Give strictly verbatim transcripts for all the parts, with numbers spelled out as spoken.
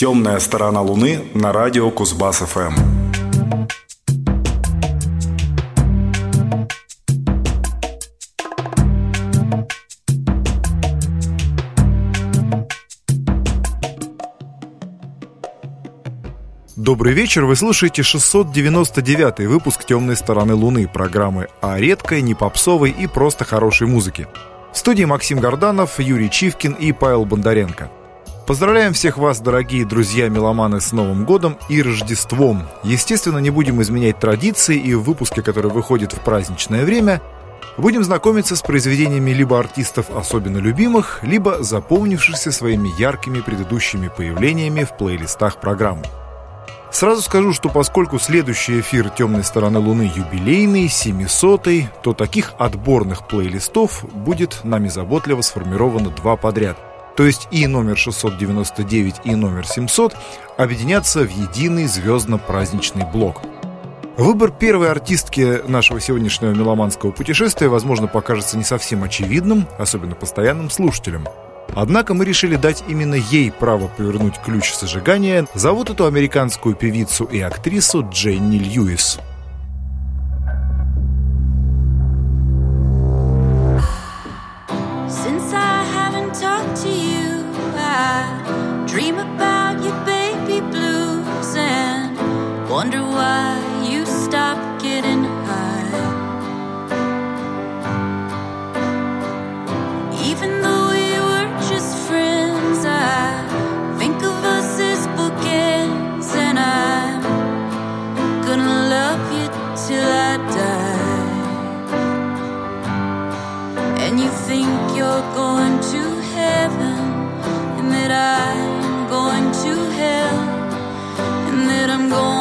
«Темная сторона Луны» на радио Кузбасс-ФМ. Добрый вечер, вы слушаете шестьсот девяносто девятый выпуск «Темной стороны Луны» программы о редкой, не попсовой и просто хорошей музыке. В студии Максим Горданов, Юрий Чивкин и Павел Бондаренко. Поздравляем всех вас, дорогие друзья-меломаны, с Новым годом и Рождеством! Естественно, не будем изменять традиции, и в выпуске, который выходит в праздничное время, будем знакомиться с произведениями либо артистов особенно любимых, либо запомнившихся своими яркими предыдущими появлениями в плейлистах программы. Сразу скажу, что поскольку следующий эфир «Темной стороны Луны» юбилейный, семисотый, то таких отборных плейлистов будет нами заботливо сформировано два подряд. То есть и номер шестьсот девяносто девять, и номер семьсот объединятся в единый звездно-праздничный блок. Выбор первой артистки нашего сегодняшнего меломанского путешествия, возможно, покажется не совсем очевидным, особенно постоянным слушателям. Однако мы решили дать именно ей право повернуть ключ зажигания. Зовут эту американскую певицу и актрису Дженни Льюис. Wonder why you stopped getting high. Even though we were just friends, I think of us as bookends, and I'm gonna love you till I die. And you think you're going to heaven, and that I'm going to hell, and that I'm going.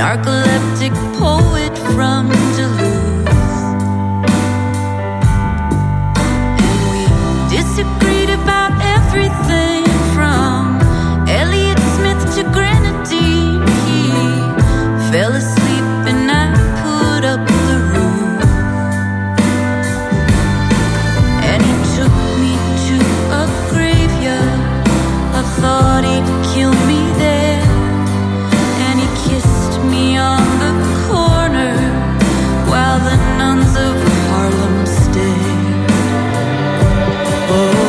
Narcoleptic poet from Duluth, and we disagreed about everything from Elliott Smith to Grenadine. He fell asleep and I put up the roof, and he took me to a graveyard. I thought he'd kill me there, and he kissed me on the corner while the nuns of Harlem stayed. Oh.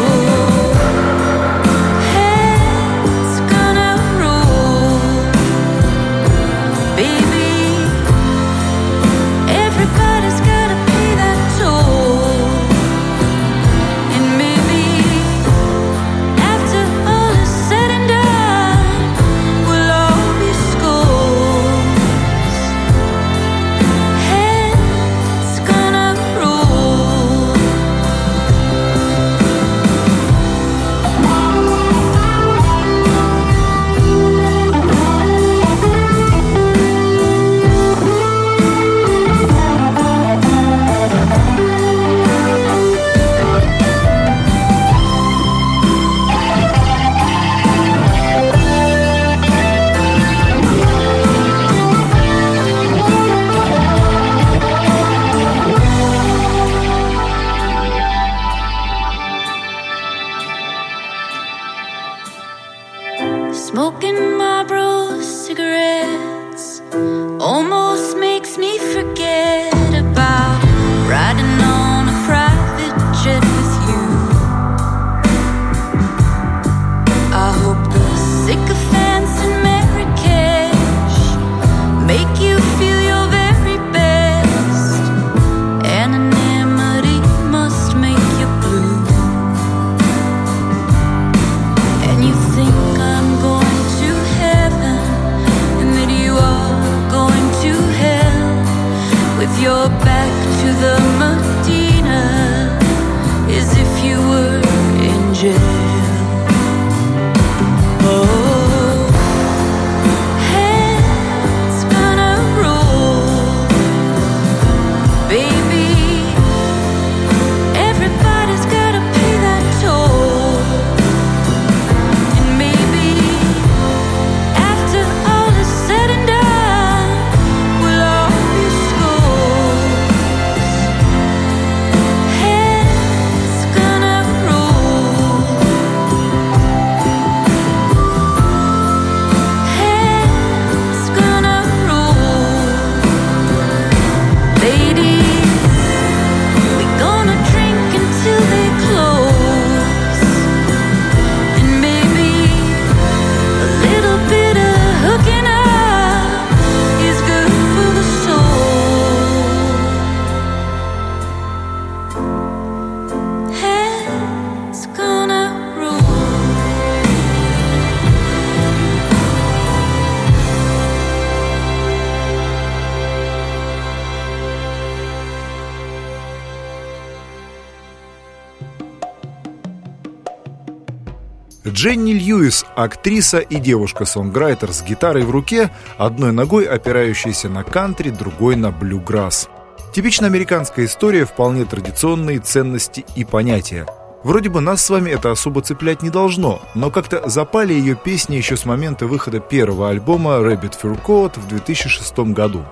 Дженни Льюис, актриса и девушка-сонграйтер с гитарой в руке, одной ногой опирающаяся на кантри, другой на блюграсс. Типично американская история, вполне традиционные ценности и понятия. Вроде бы нас с вами это особо цеплять не должно, но как-то запали ее песни еще с момента выхода первого альбома Rabbit Fur Coat в две тысячи шестом году.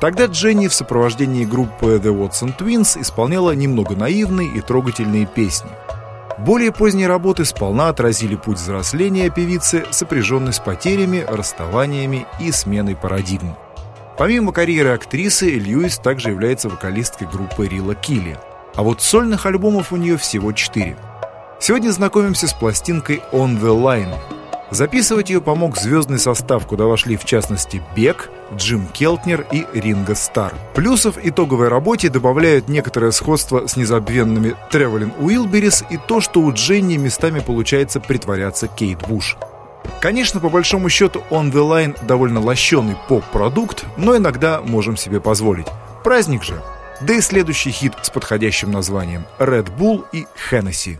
Тогда Дженни в сопровождении группы The Watson Twins исполняла немного наивные и трогательные песни. Более поздние работы сполна отразили путь взросления певицы, сопряженный с потерями, расставаниями и сменой парадигм. Помимо карьеры актрисы, Льюис также является вокалисткой группы Rilo Kiley. А вот сольных альбомов у нее всего четыре. Сегодня знакомимся с пластинкой On the Line. Записывать ее помог звездный состав, куда вошли в частности Бек, Джим Келтнер и Ринго Стар. Плюсов итоговой работе добавляют некоторое сходство с незабвенными Traveling Уилберис и то, что у Дженни местами получается притворяться Кейт Буш. Конечно, по большому счету On the Line довольно лощеный поп-продукт, но иногда можем себе позволить. Праздник же! Да и следующий хит с подходящим названием «Red Bull» и «Hennessy».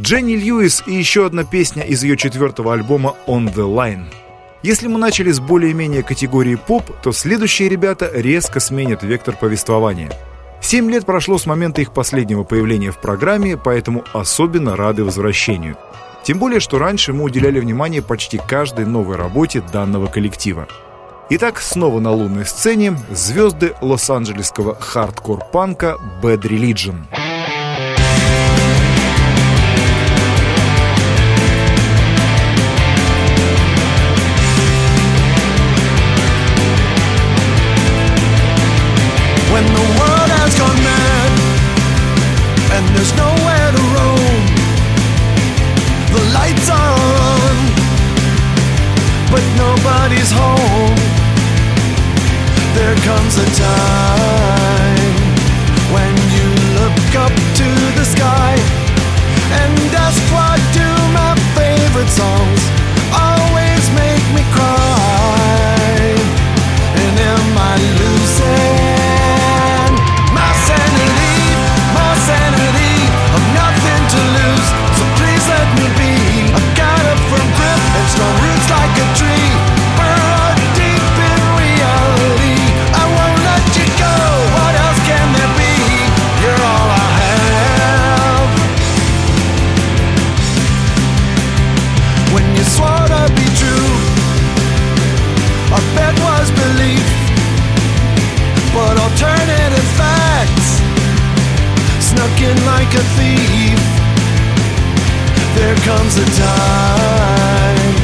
Дженни Льюис и еще одна песня из ее четвертого альбома «On the Line». Если мы начали с более-менее категории поп, то следующие ребята резко сменят вектор повествования. Семь лет прошло с момента их последнего появления в программе, поэтому особенно рады возвращению. Тем более, что раньше мы уделяли внимание почти каждой новой работе данного коллектива. Итак, снова на лунной сцене звезды лос-анджелесского хардкор-панка Bad Religion. When the world has gone mad and there's nowhere to roam, the lights are on, but nobody's home. There comes a time when you look up to the sky and ask why do my favorite songs always make me cry? And am I losing? Strong roots like a tree, burrowed deep in reality. I won't let you go, what else can there be? You're all I have. When you swore to be true, our bet was belief, but alternative facts snuck in like a thief. There comes a time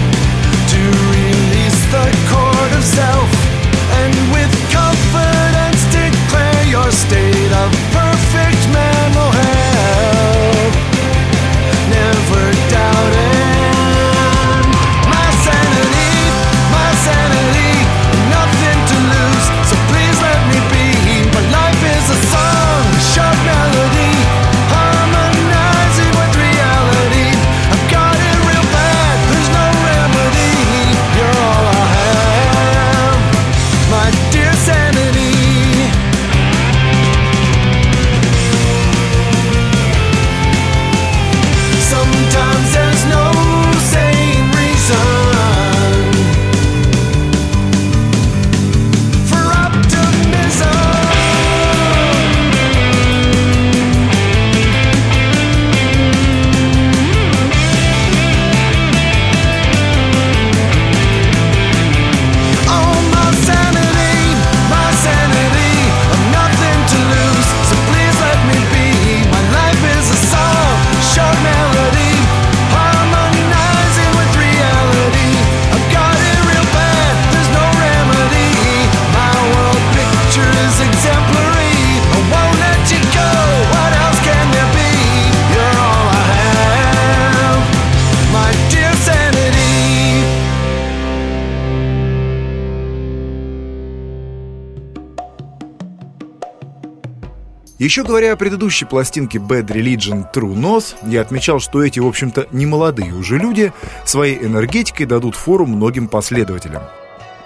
to release the cord of self and with confidence declare your state of perfect mental health. Never doubting my sanity, my sanity, nothing to lose, so please let me be. But life is a song, a short melody. Еще говоря о предыдущей пластинке Bad Religion True North, я отмечал, что эти, в общем-то, немолодые уже люди своей энергетикой дадут фору многим последователям.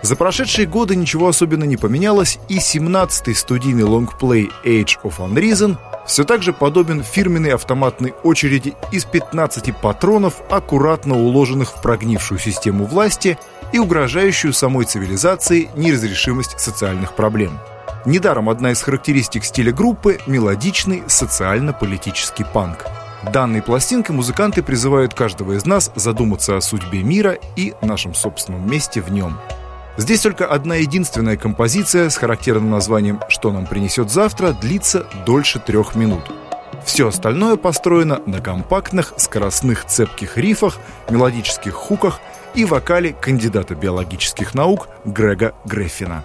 За прошедшие годы ничего особенно не поменялось, и семнадцатый студийный лонгплей Age of Unreason все так же подобен фирменной автоматной очереди из пятнадцати патронов, аккуратно уложенных в прогнившую систему власти и угрожающую самой цивилизации неразрешимость социальных проблем. Недаром одна из характеристик стиля группы – мелодичный социально-политический панк. Данной пластинкой музыканты призывают каждого из нас задуматься о судьбе мира и нашем собственном месте в нем. Здесь только одна единственная композиция с характерным названием «Что нам принесет завтра» длится дольше трех минут. Все остальное построено на компактных, скоростных, цепких рифах, мелодических хуках и вокале кандидата биологических наук Грэга Греффина.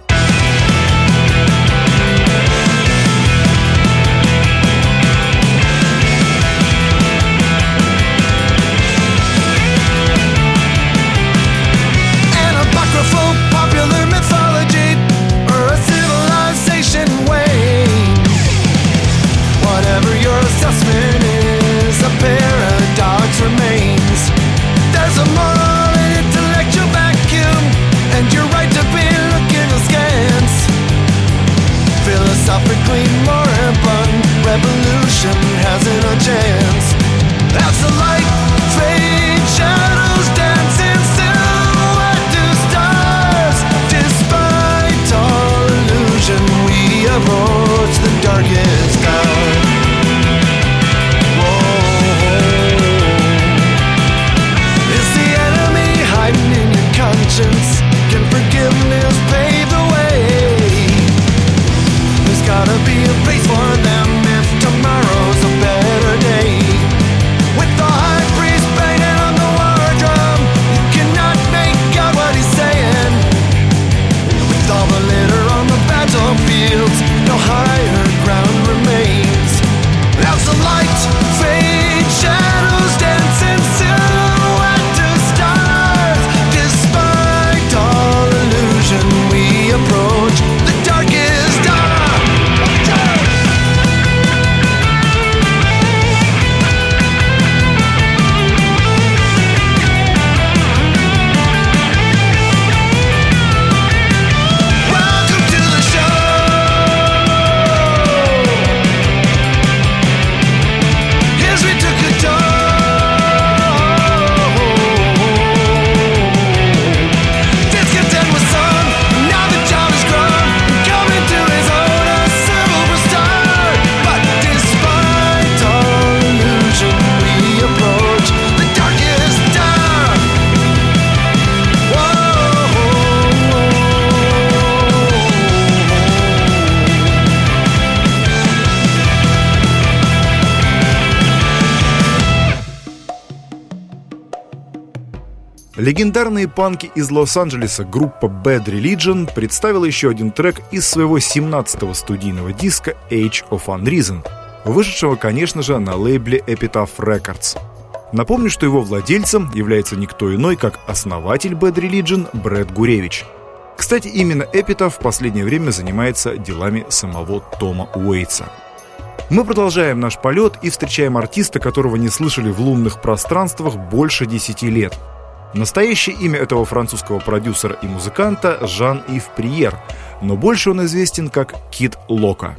There's a moral and intellectual vacuum, and you're right to be looking to scale. Легендарные панки из Лос-Анджелеса группа Bad Religion представила еще один трек из своего семнадцатого студийного диска Age of Unreason, вышедшего, конечно же, на лейбле Epitaph Records. Напомню, что его владельцем является никто иной, как основатель Bad Religion Брэд Гуревич. Кстати, именно Epitaph в последнее время занимается делами самого Тома Уэйтса. Мы продолжаем наш полет и встречаем артиста, которого не слышали в лунных пространствах больше десяти лет. Настоящее имя этого французского продюсера и музыканта — Жан-Ив Приер, но больше он известен как Kid Loco.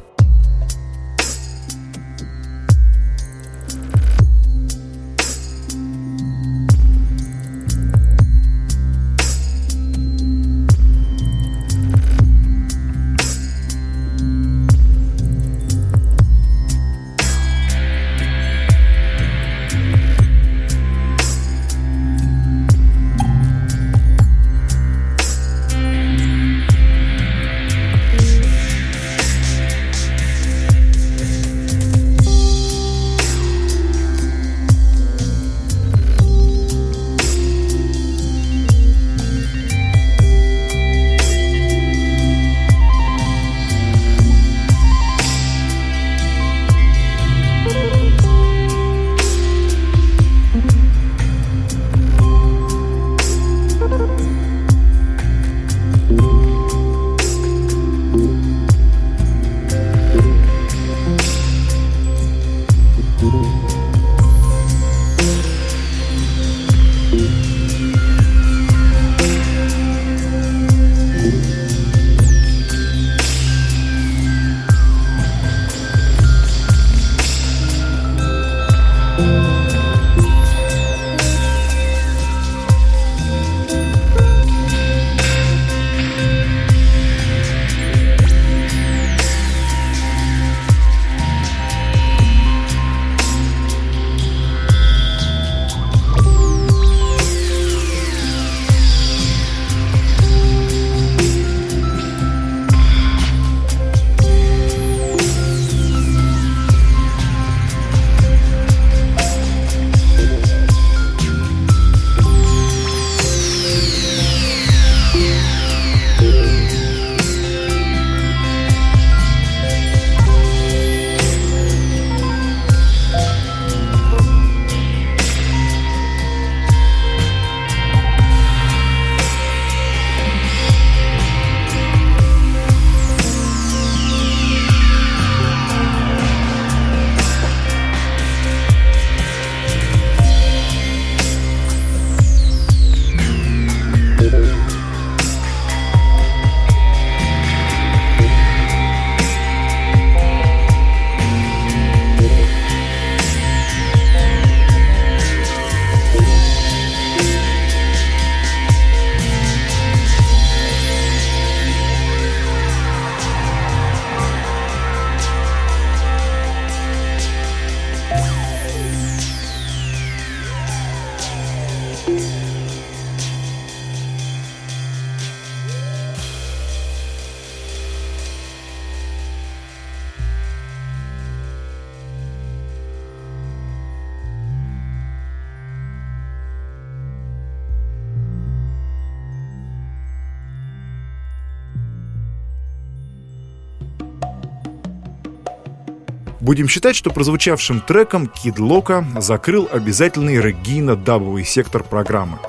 Будем считать, что прозвучавшим треком Kid Loco закрыл обязательный реггийно-дабовый сектор программы.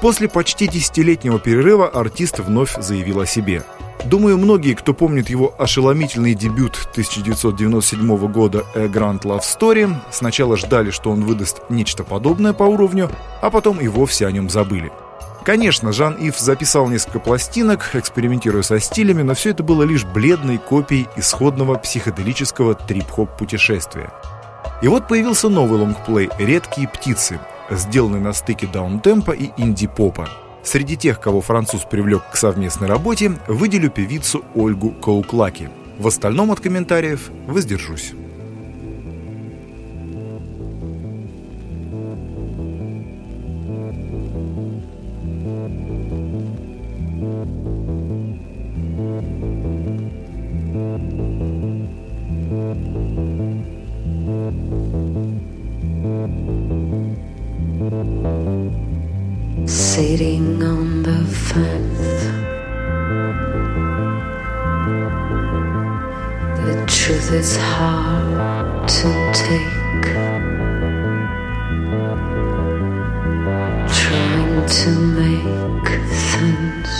После почти десятилетнего перерыва артист вновь заявил о себе. Думаю, многие, кто помнит его ошеломительный дебют тысяча девятьсот девяносто седьмого года A Grand Love Story, сначала ждали, что он выдаст нечто подобное по уровню, а потом и вовсе о нем забыли. Конечно, Жан-Ив записал несколько пластинок, экспериментируя со стилями, но все это было лишь бледной копией исходного психоделического трип-хоп-путешествия. И вот появился новый лонгплей «Редкие птицы», сделанный на стыке даунтемпа и инди-попа. Среди тех, кого француз привлек к совместной работе, выделю певицу Ольгу Коуклаки. В остальном от комментариев воздержусь. So sitting on the fence. The truth is hard to take. Trying to make sense.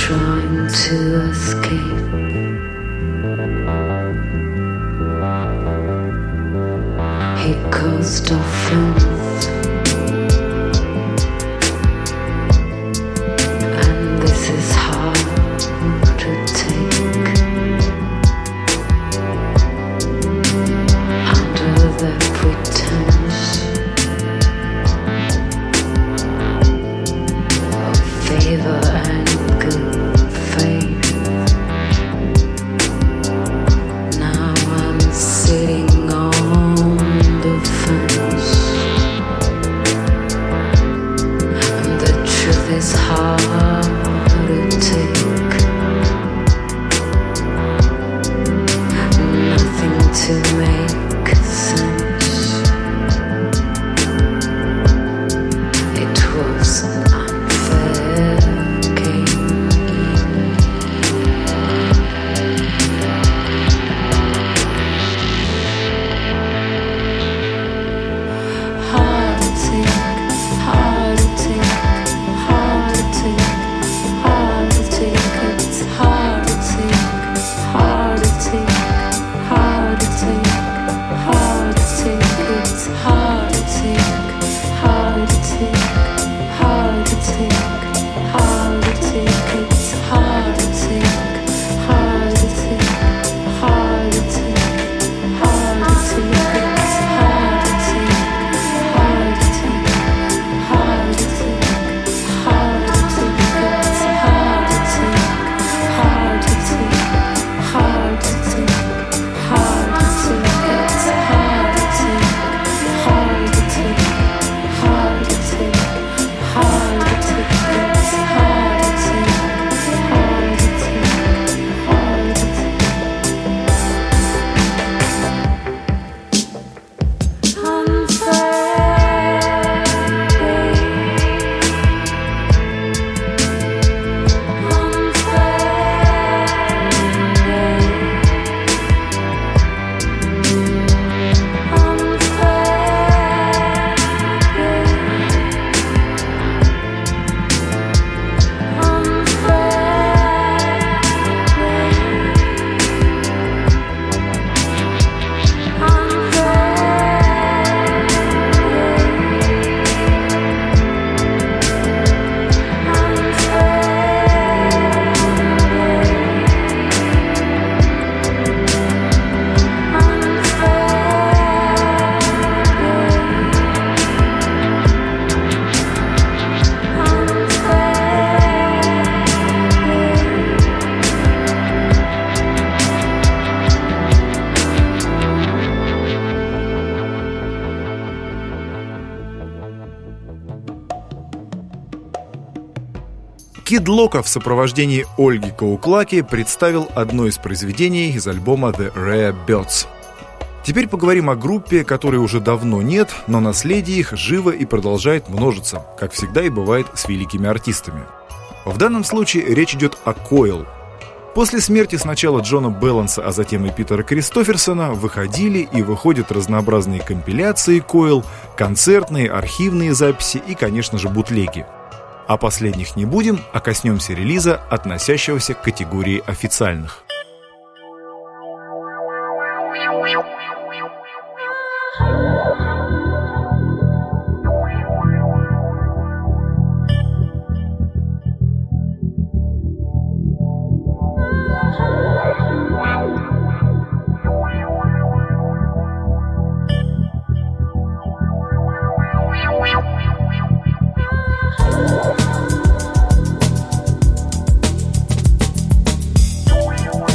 Trying to escape. He caused offense, and this is hard to take. Under the pretense of favor and good faith, now I'm sitting. It's hard to take. Nothing to make sense. It was an unfair game. Hard to take. Hard to take. Кид Локо в сопровождении Ольги Кауклаки представил одно из произведений из альбома The Rare Birds. Теперь поговорим о группе, которой уже давно нет, но наследие их живо и продолжает множиться, как всегда и бывает с великими артистами. В данном случае речь идет о Coil. После смерти сначала Джона Белланса, а затем и Питера Кристоферсона выходили и выходят разнообразные компиляции Coil, концертные, архивные записи и, конечно же, бутлеги. О последних не будем, а коснемся релиза, относящегося к категории официальных. We'll be right back.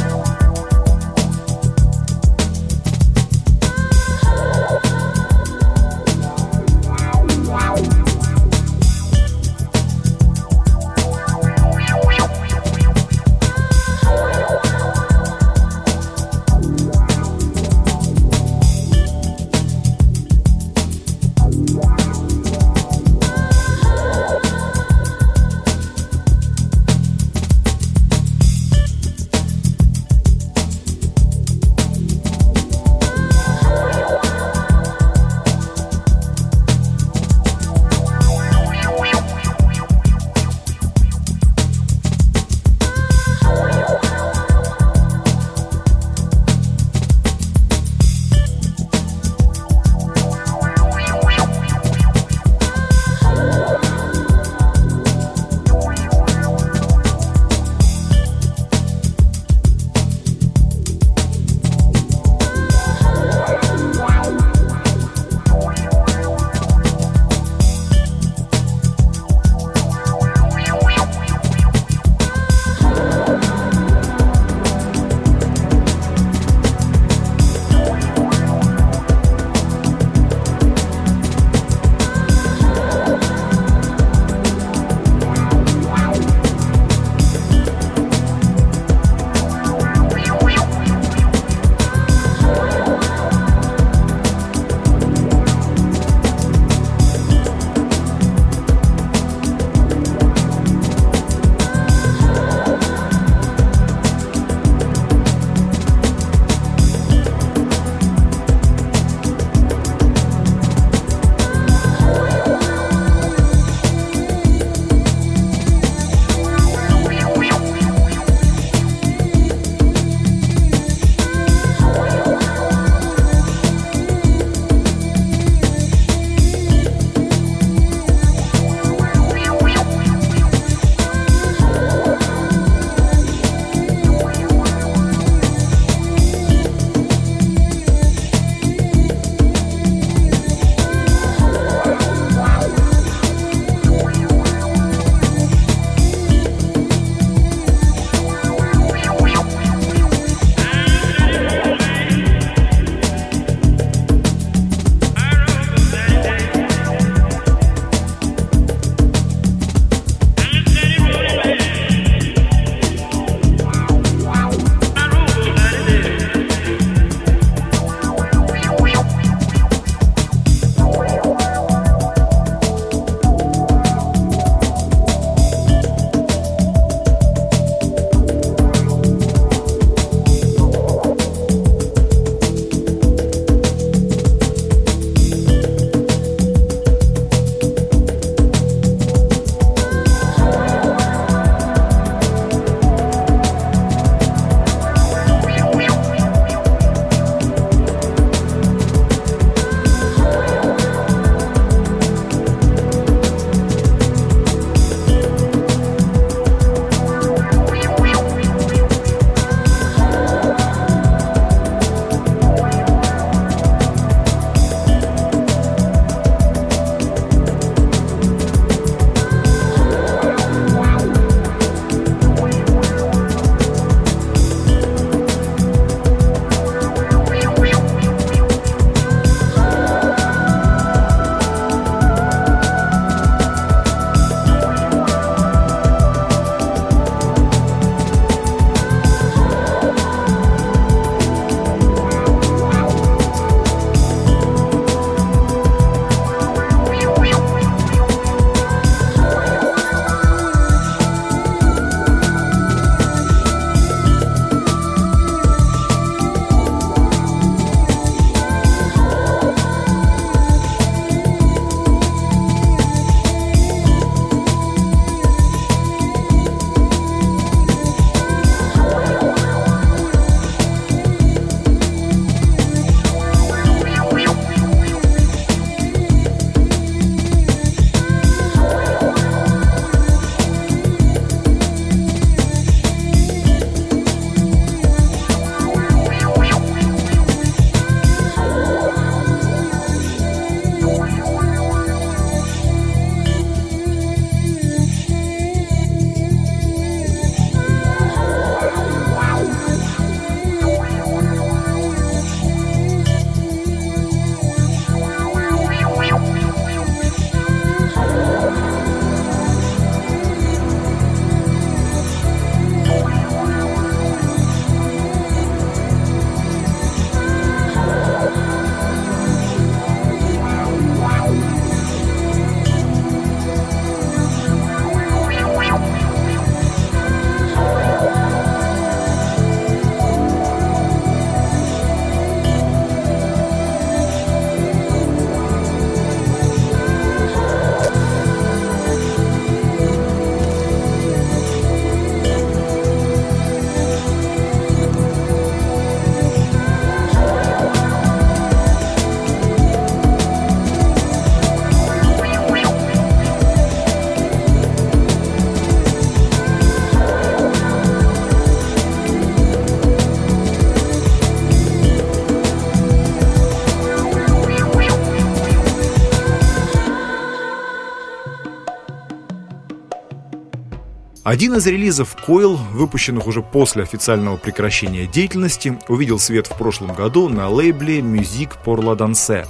Один из релизов Coil, выпущенных уже после официального прекращения деятельности, увидел свет в прошлом году на лейбле Music pour la Danse.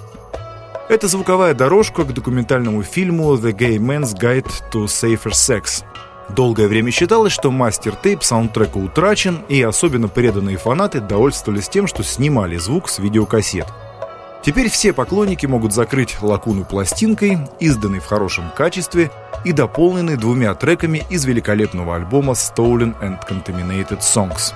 Это звуковая дорожка к документальному фильму The Gay Man's Guide to Safer Sex. Долгое время считалось, что мастер-тейп саундтрека утрачен, и особенно преданные фанаты довольствовались тем, что снимали звук с видеокассет. Теперь все поклонники могут закрыть лакуну пластинкой, изданной в хорошем качестве и дополненной двумя треками из великолепного альбома Stolen and Contaminated Songs.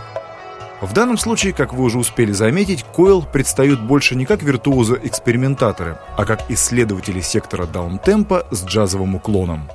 В данном случае, как вы уже успели заметить, Coil предстают больше не как виртуозы-экспериментаторы, а как исследователи сектора даунтемпа с джазовым уклоном.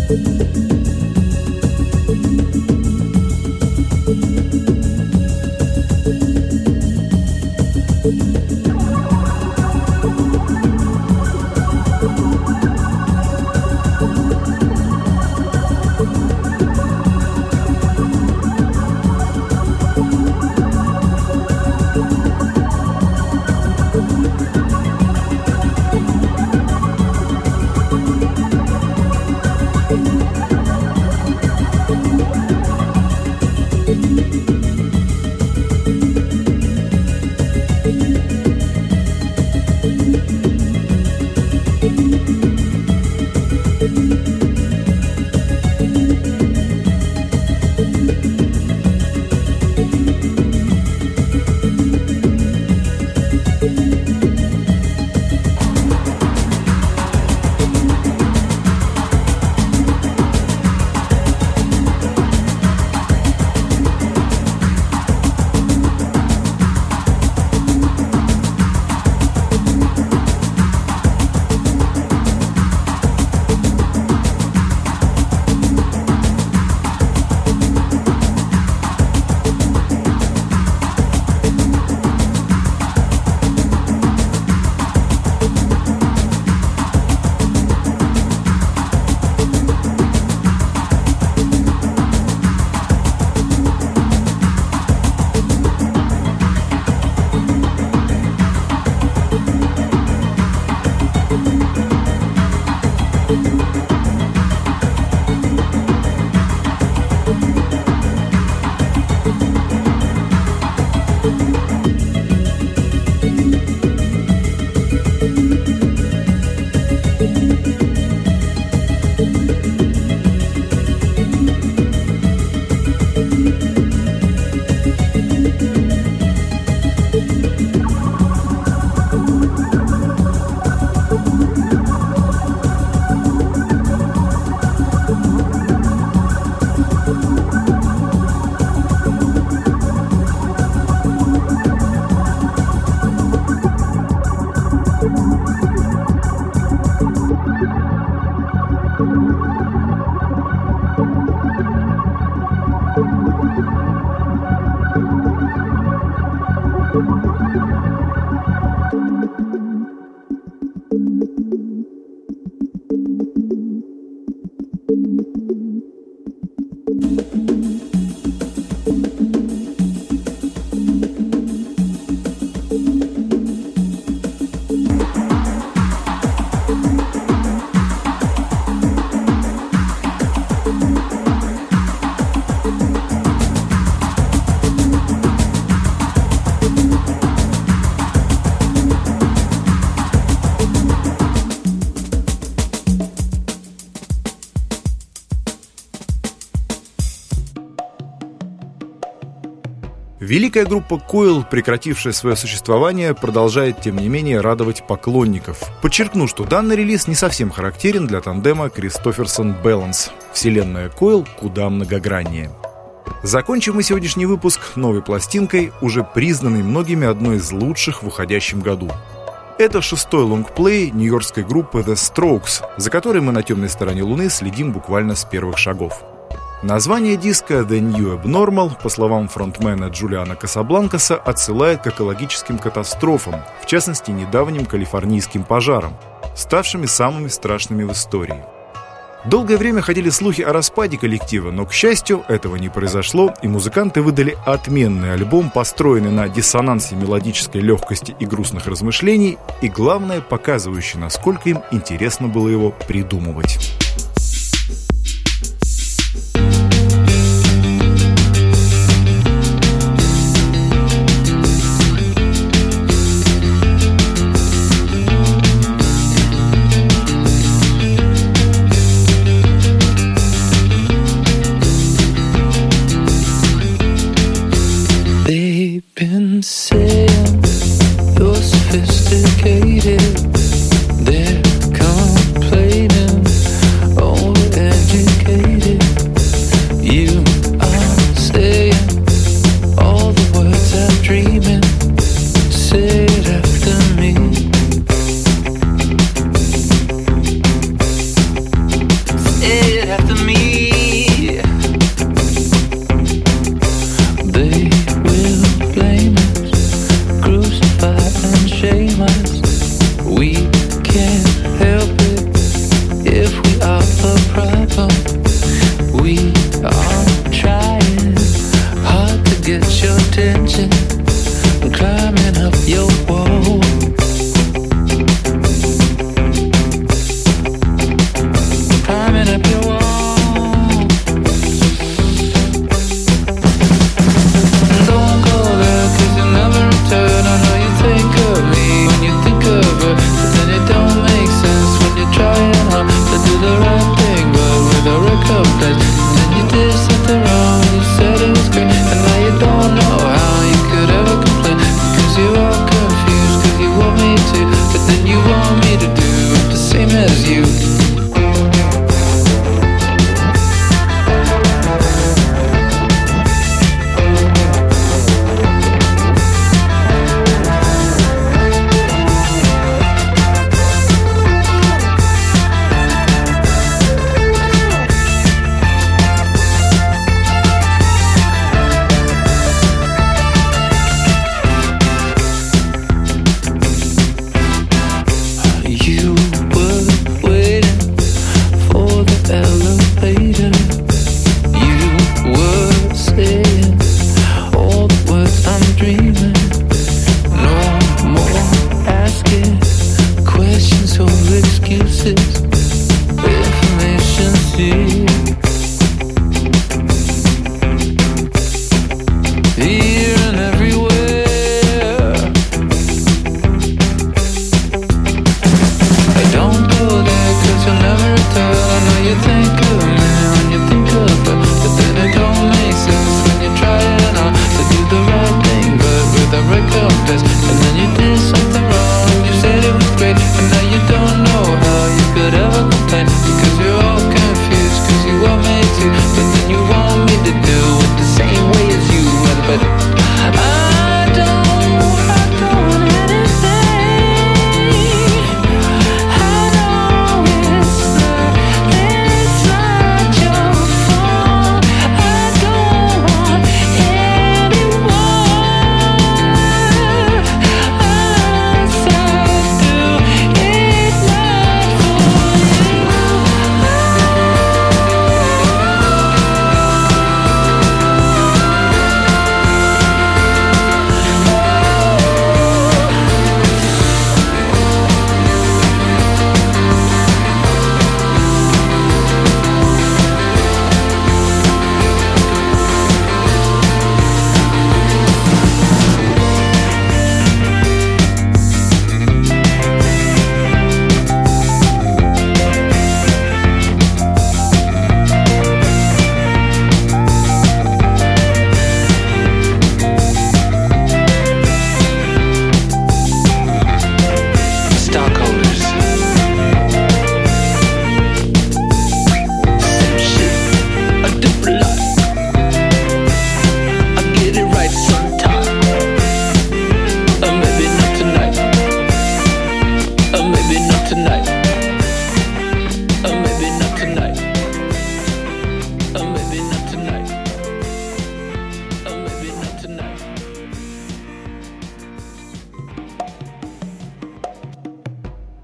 We'll be right back. Великая группа Coil, прекратившая свое существование, продолжает, тем не менее, радовать поклонников. Подчеркну, что данный релиз не совсем характерен для тандема Кристоферсон-Белланс. Вселенная Coil куда многограннее. Закончим мы сегодняшний выпуск новой пластинкой, уже признанной многими одной из лучших в уходящем году. Это шестой лонгплей нью-йоркской группы The Strokes, за которой мы на темной стороне Луны следим буквально с первых шагов. Название диска The New Abnormal, по словам фронтмена Джулиана Касабланкаса, отсылает к экологическим катастрофам, в частности, недавним калифорнийским пожарам, ставшими самыми страшными в истории. Долгое время ходили слухи о распаде коллектива, но, к счастью, этого не произошло, и музыканты выдали отменный альбом, построенный на диссонансе мелодической легкости и грустных размышлений, и, главное, показывающий, насколько им интересно было его придумывать. Sophisticated, they're complaining.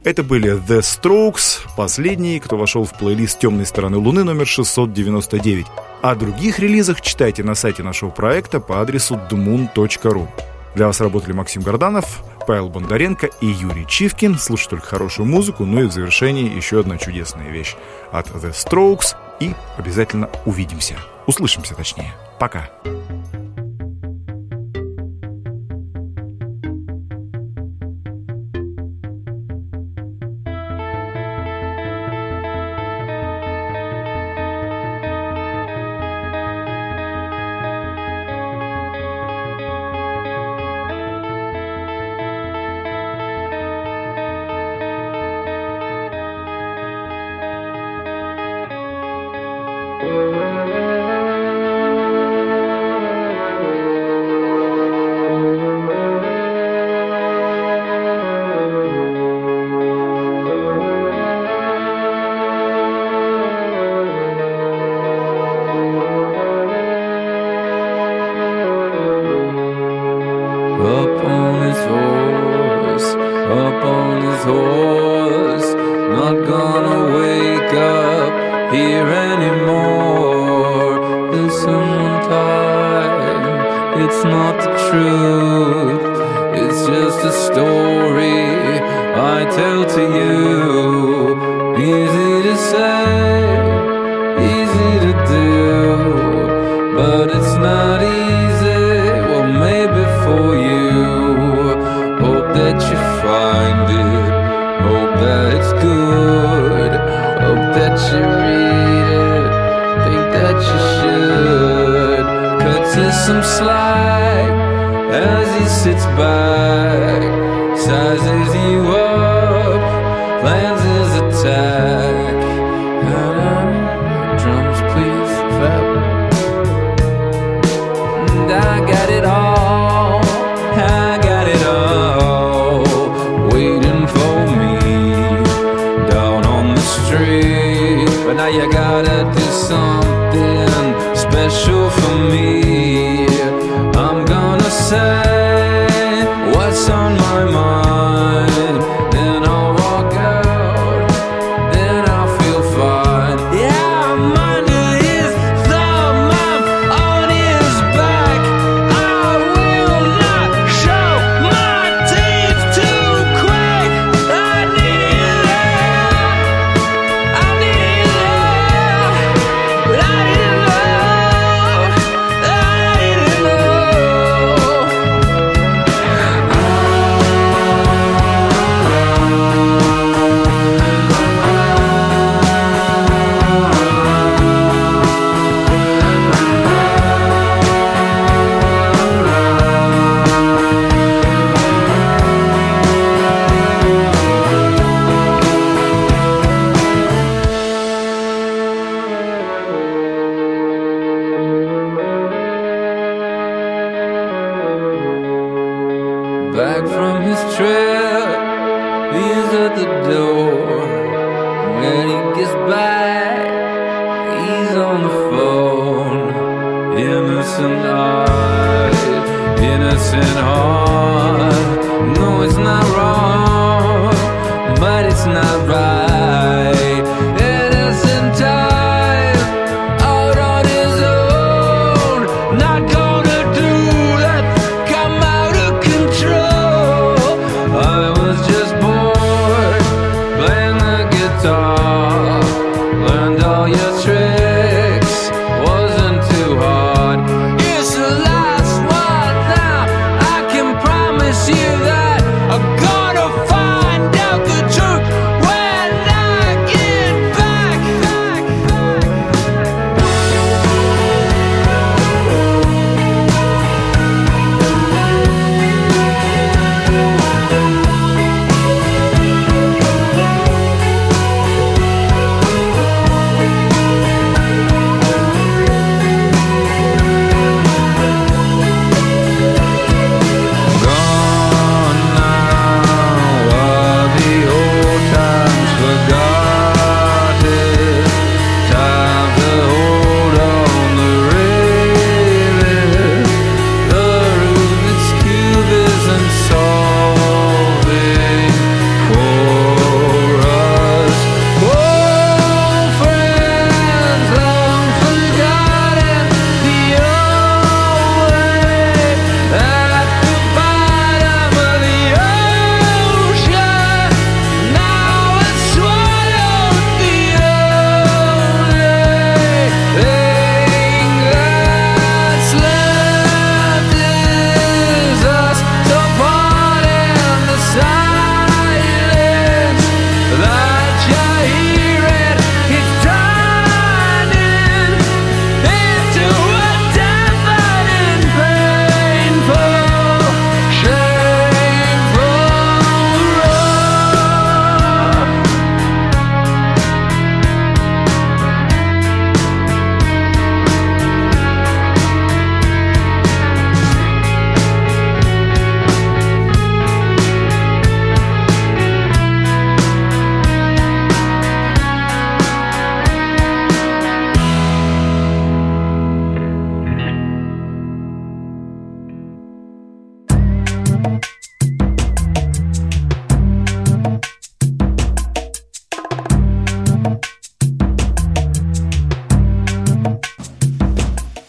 Это были The Strokes, последний, кто вошел в плейлист «Темной стороны Луны» номер шестьсот девяносто девять. О других релизах читайте на сайте нашего проекта по адресу ди мун точка ру. Для вас работали Максим Горданов, Павел Бондаренко и Юрий Чивкин. Слушайте только хорошую музыку, ну и в завершении еще одна чудесная вещь от The Strokes. И обязательно увидимся. Услышимся, точнее. Пока. It's not